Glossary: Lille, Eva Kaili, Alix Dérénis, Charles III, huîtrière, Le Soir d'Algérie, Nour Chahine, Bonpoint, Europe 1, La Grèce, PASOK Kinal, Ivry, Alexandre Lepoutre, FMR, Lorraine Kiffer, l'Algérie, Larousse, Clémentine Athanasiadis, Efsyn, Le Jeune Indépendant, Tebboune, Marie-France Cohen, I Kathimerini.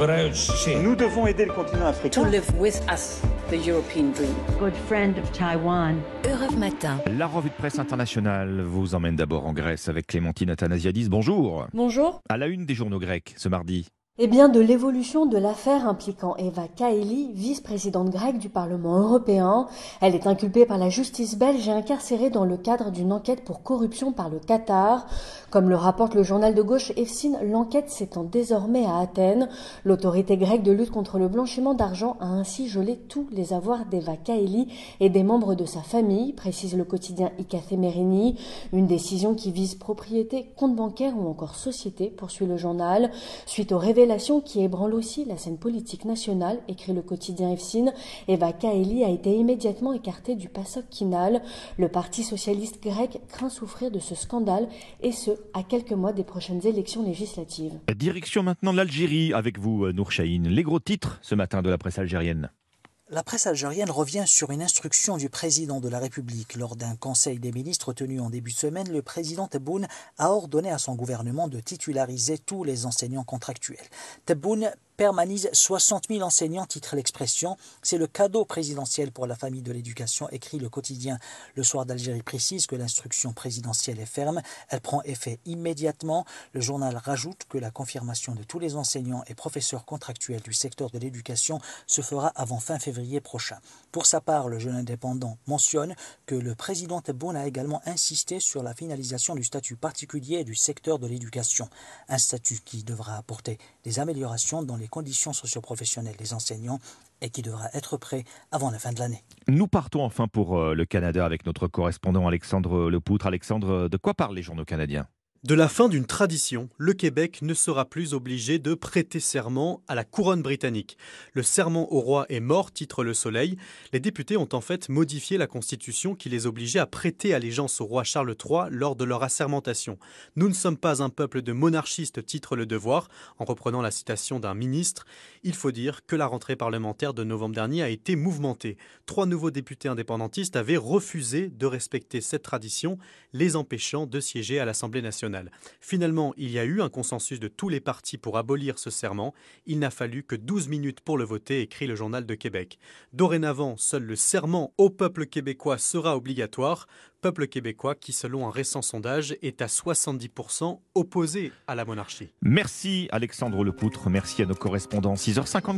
Nous devons aider le continent africain. To live with us, the European dream. Good friend of Taiwan. Europe Matin. La revue de presse internationale vous emmène d'abord en Grèce avec Clémentine Athanasiadis. Bonjour. Bonjour. À la une des journaux grecs ce mardi. Eh bien, de l'évolution de l'affaire impliquant Eva Kaili, vice-présidente grecque du Parlement européen. Elle est inculpée par la justice belge et incarcérée dans le cadre d'une enquête pour corruption par le Qatar. Comme le rapporte le journal de gauche Efsyn, l'enquête s'étend désormais à Athènes. L'autorité grecque de lutte contre le blanchiment d'argent a ainsi gelé tous les avoirs d'Eva Kaili et des membres de sa famille, précise le quotidien I Kathimerini. Une décision qui vise propriété, compte bancaire ou encore société, poursuit le journal. Suite au révélation qui ébranle aussi la scène politique nationale, écrit le quotidien Efsyn, Eva Kaili a été immédiatement écartée du PASOK Kinal. Le parti socialiste grec craint souffrir de ce scandale, et ce, à quelques mois des prochaines élections législatives. Direction maintenant l'Algérie, avec vous Nour Chahine. Les gros titres ce matin de la presse algérienne. La presse algérienne revient sur une instruction du président de la République. Lors d'un conseil des ministres tenu en début de semaine, le président Tebboune a ordonné à son gouvernement de titulariser tous les enseignants contractuels. Tebboune permanise 60 000 enseignants, titre l'expression. C'est le cadeau présidentiel pour la famille de l'éducation, écrit le quotidien. Le Soir d'Algérie précise que l'instruction présidentielle est ferme. Elle prend effet immédiatement. Le journal rajoute que la confirmation de tous les enseignants et professeurs contractuels du secteur de l'éducation se fera avant fin février prochain. Pour sa part, le Jeune Indépendant mentionne que le président Tebboune a également insisté sur la finalisation du statut particulier du secteur de l'éducation. Un statut qui devra apporter des améliorations dans les conditions socio-professionnelles des enseignants et qui devra être prêt avant la fin de l'année. Nous partons enfin pour le Canada avec notre correspondant Alexandre Lepoutre. Alexandre, de quoi parlent les journaux canadiens ? De la fin d'une tradition, le Québec ne sera plus obligé de prêter serment à la couronne britannique. Le serment au roi est mort, titre Le Soleil. Les députés ont en fait modifié la constitution qui les obligeait à prêter allégeance au roi Charles III lors de leur assermentation. « Nous ne sommes pas un peuple de monarchistes », titre Le Devoir, en reprenant la citation d'un ministre. Il faut dire que la rentrée parlementaire de novembre dernier a été mouvementée. 3 nouveaux députés indépendantistes avaient refusé de respecter cette tradition, les empêchant de siéger à l'Assemblée nationale. Finalement, il y a eu un consensus de tous les partis pour abolir ce serment. Il n'a fallu que 12 minutes pour le voter, écrit le Journal de Québec. Dorénavant, seul le serment au peuple québécois sera obligatoire. Peuple québécois qui, selon un récent sondage, est à 70% opposé à la monarchie. Merci Alexandre Lepoutre, merci à nos correspondants. 6h54.